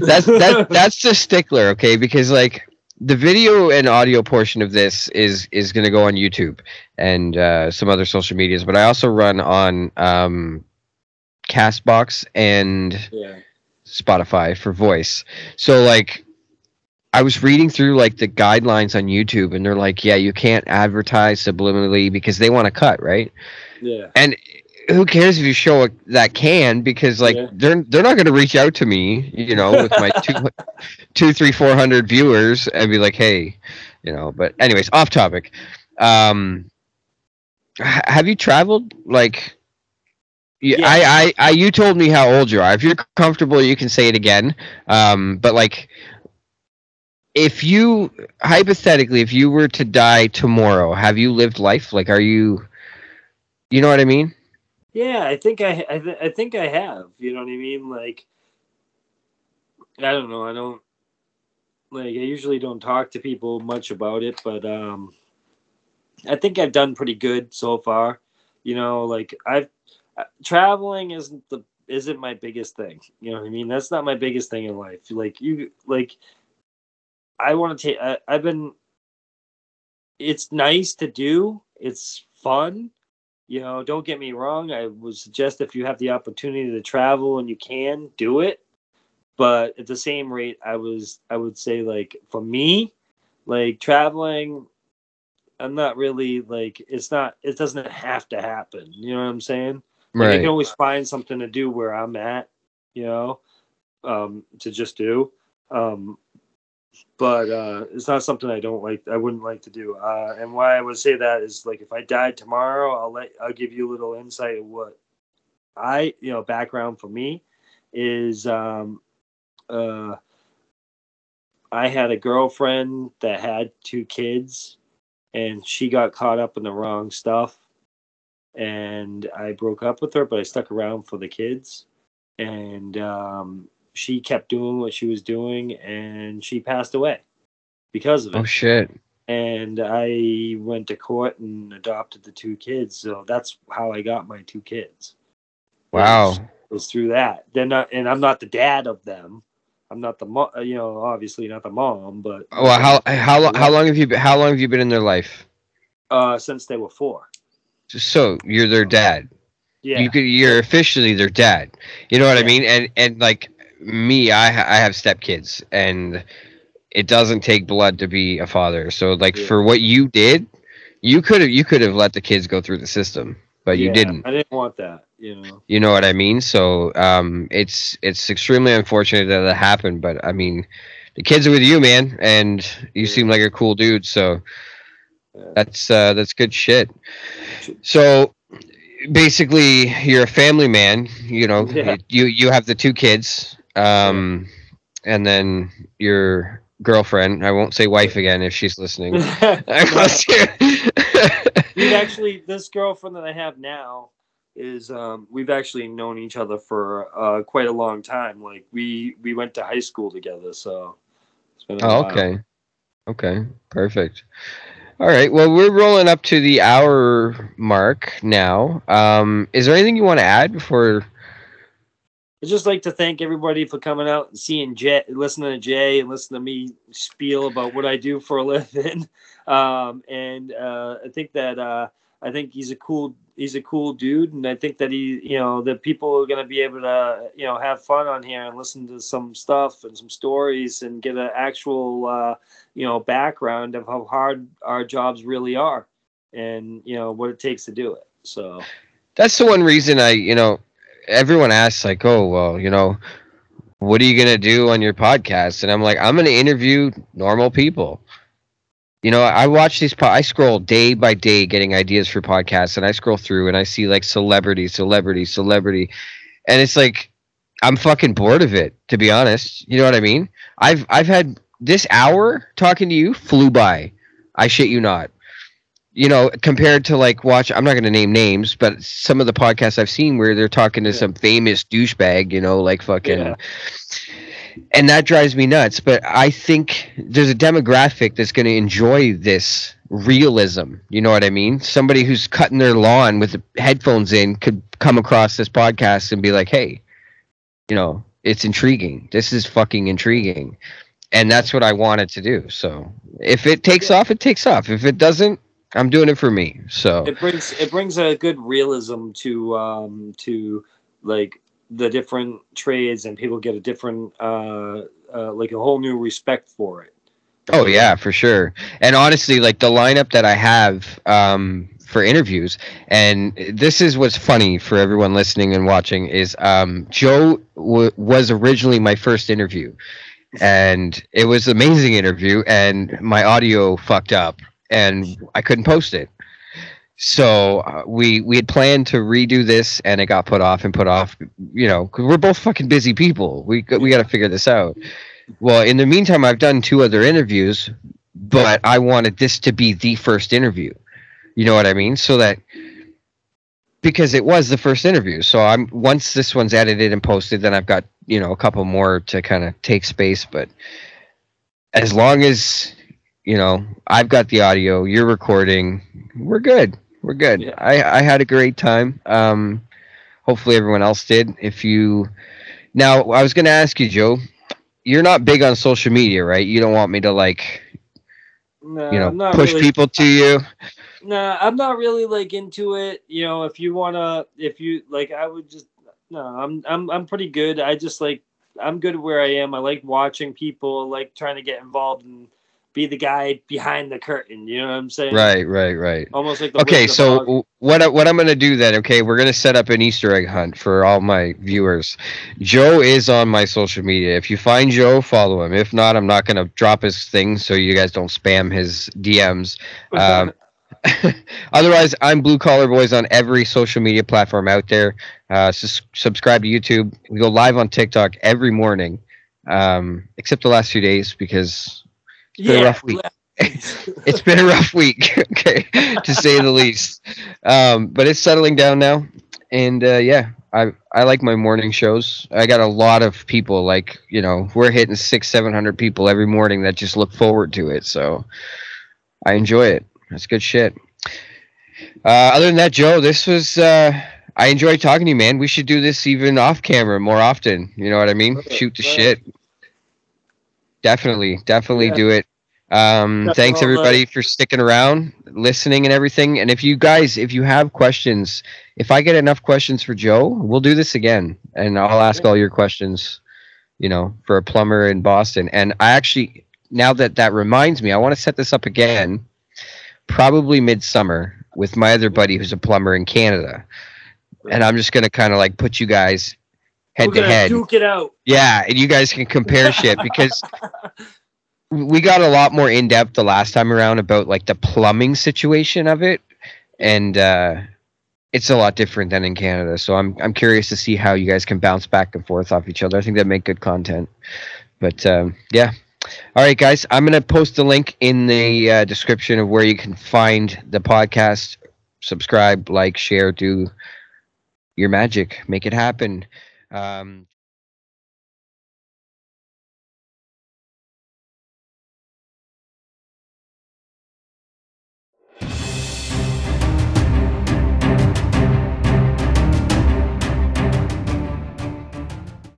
that's that, that's the stickler, okay? Because, like, the video and audio portion of this is is going to go on YouTube and uh, some other social medias. But I also run on um, CastBox and yeah. Spotify for voice. So, like, I was reading through, like, the guidelines on YouTube, and they're like, yeah, you can't advertise subliminally because they want to cut, right? Yeah. And who cares if you show a, that can, because, like, yeah. they're they're not going to reach out to me, you know, with my two, two, three, four hundred viewers and be like, hey, you know. But anyways, off topic. Um, h- have you traveled, like... Yeah, yeah. I, I, I, you told me how old you are. If you're comfortable, you can say it again. Um, but, like... If you, hypothetically, if you were to die tomorrow, have you lived life? Like, are you, you know what I mean? Yeah, I think I, I, th- I think I have, you know what I mean? Like, I don't know. I don't, like, I usually don't talk to people much about it, but, um, I think I've done pretty good so far. You know, like, I've, uh, traveling isn't the, isn't my biggest thing. You know what I mean? That's not my biggest thing in life. Like, you, like, I want to take, I, I've been, it's nice to do. It's fun. You know, don't get me wrong. I would suggest if you have the opportunity to travel and you can, do it. But at the same rate, I was, I would say, like, for me, like, traveling, I'm not really like, it's not, it doesn't have to happen. You know what I'm saying? Right. Like, I can always find something to do where I'm at, you know, um, to just do, um, But uh, it's not something I don't like. I wouldn't like to do. Uh, and why I would say that is, like, if I died tomorrow, I'll let I'll give you a little insight of what I, you know, background for me is. Um, uh, I had a girlfriend that had two kids, and she got caught up in the wrong stuff. And I broke up with her, but I stuck around for the kids. And um, she kept doing what she was doing, and she passed away because of it. Oh, shit. And I went to court and adopted the two kids. So that's how I got my two kids. Wow. It was, it was through that. They're not, and I'm not the dad of them. I'm not the mom, you know, obviously not the mom, but. Oh, well, how how how long have you been, how long have you been in their life? Uh, since they were four. So you're their dad. Yeah. You could, you're officially their dad. You know what yeah. I mean? And and like me, I I have stepkids, and it doesn't take blood to be a father. So like yeah. for what you did, you could have you could have let the kids go through the system, but yeah, you didn't. I didn't want that. You know. you know what I mean? So um, it's it's extremely unfortunate that it happened, but I mean, the kids are with you, man, and you yeah. seem like a cool dude, so yeah. that's uh, that's good shit. So basically, you're a family man, you know. Yeah. You you have the two kids, um, and then your girlfriend. I won't say wife again if she's listening. Dude, actually, this girlfriend that I have now. Is um we've actually known each other for uh quite a long time. Like we we went to high school together, so it's been a oh, while. okay okay perfect. All right, well, we're rolling up to the hour mark now. Um is there anything you want to add before? I'd just like to thank everybody for coming out and seeing Jay, listening to Jay and listening to me spiel about what I do for a living. Um and uh I think that uh I think he's a cool he's a cool dude, and I think that he you know that people are going to be able to you know have fun on here and listen to some stuff and some stories and get an actual uh, you know background of how hard our jobs really are and you know what it takes to do it. So that's the one reason I you know everyone asks like, oh well, you know what are you going to do on your podcast? And I'm like, I'm going to interview normal people. You know, I watch these, po- I scroll day by day getting ideas for podcasts, and I scroll through and I see like celebrity, celebrity, celebrity. And it's like, I'm fucking bored of it, to be honest. You know what I mean? I've, I've had this hour talking to you flew by. I shit you not. You know, compared to like watch, I'm not going to name names, but some of the podcasts I've seen where they're talking to yeah. some famous douchebag, you know, like fucking... Yeah. And that drives me nuts, but I think there's a demographic that's going to enjoy this realism. You know what I mean? Somebody who's cutting their lawn with the headphones in could come across this podcast and be like, hey, you know, it's intriguing. This is fucking intriguing. And that's what I wanted to do. So if it takes yeah. off, it takes off. If it doesn't, I'm doing it for me. So it brings it brings a good realism to um, to like the different trades, and people get a different uh, uh like a whole new respect for it. Oh yeah, for sure. And honestly, like the lineup that I have um for interviews, and this is what's funny for everyone listening and watching, is um Joe w- was originally my first interview, and it was an amazing interview, and my audio fucked up and I couldn't post it. So uh, we we had planned to redo this, and it got put off and put off, you know, because we're both fucking busy people. We we got to figure this out. Well, in the meantime, I've done two other interviews, but I wanted this to be the first interview. You know what I mean? So that because it was the first interview. So I'm once this one's edited and posted, then I've got, you know, a couple more to kind of take space. But as long as, you know, I've got the audio, you're recording, we're good. We're good. Yeah. I, I had a great time. Um, hopefully everyone else did. If you now, I was going to ask you, Joe, you're not big on social media, right? You don't want me to like, no, you know, push really. people to you. No, nah, I'm not really like into it. You know, if you want to, if you like, I would just, no, I'm, I'm, I'm pretty good. I just like, I'm good where I am. I like watching people, like trying to get involved in, be the guy behind the curtain. You know what I'm saying? Right, right, right. Almost like the okay, so dog. what I, what I'm going to do then, okay, we're going to set up an Easter egg hunt for all my viewers. Joe is on my social media. If you find Joe, follow him. If not, I'm not going to drop his thing so you guys don't spam his D Ms. Um, otherwise, I'm Blue Collar Boys on every social media platform out there. Uh, sus- subscribe to YouTube. We go live on TikTok every morning. um, except the last few days because it's been yeah, a rough week. It's been a rough week, okay, to say the least. Um, but it's settling down now, and uh, yeah, I I like my morning shows. I got a lot of people, like, you know, we're hitting six, seven hundred people every morning that just look forward to it. So I enjoy it. That's good shit. Uh, other than that, Joe, this was. Uh, I enjoyed talking to you, man. We should do this even off camera more often. You know what I mean? Perfect. Shoot the Perfect. shit. Definitely, definitely yeah. do it. Um, thanks everybody for sticking around, listening and everything. And if you guys, if you have questions, if I get enough questions for Joe, we'll do this again. And I'll ask all your questions, you know, for a plumber in Boston. And I actually, now that that reminds me, I want to set this up again, probably midsummer with my other buddy who's a plumber in Canada. And I'm just going to kind of like put you guys head We're to head. Duke it out. Yeah. And you guys can compare shit because we got a lot more in depth the last time around about like the plumbing situation of it. And, uh, it's a lot different than in Canada. So I'm, I'm curious to see how you guys can bounce back and forth off each other. I think that'd make good content, but, um, yeah. All right, guys, I'm going to post the link in the uh, description of where you can find the podcast, subscribe, like, share, do your magic, make it happen. Um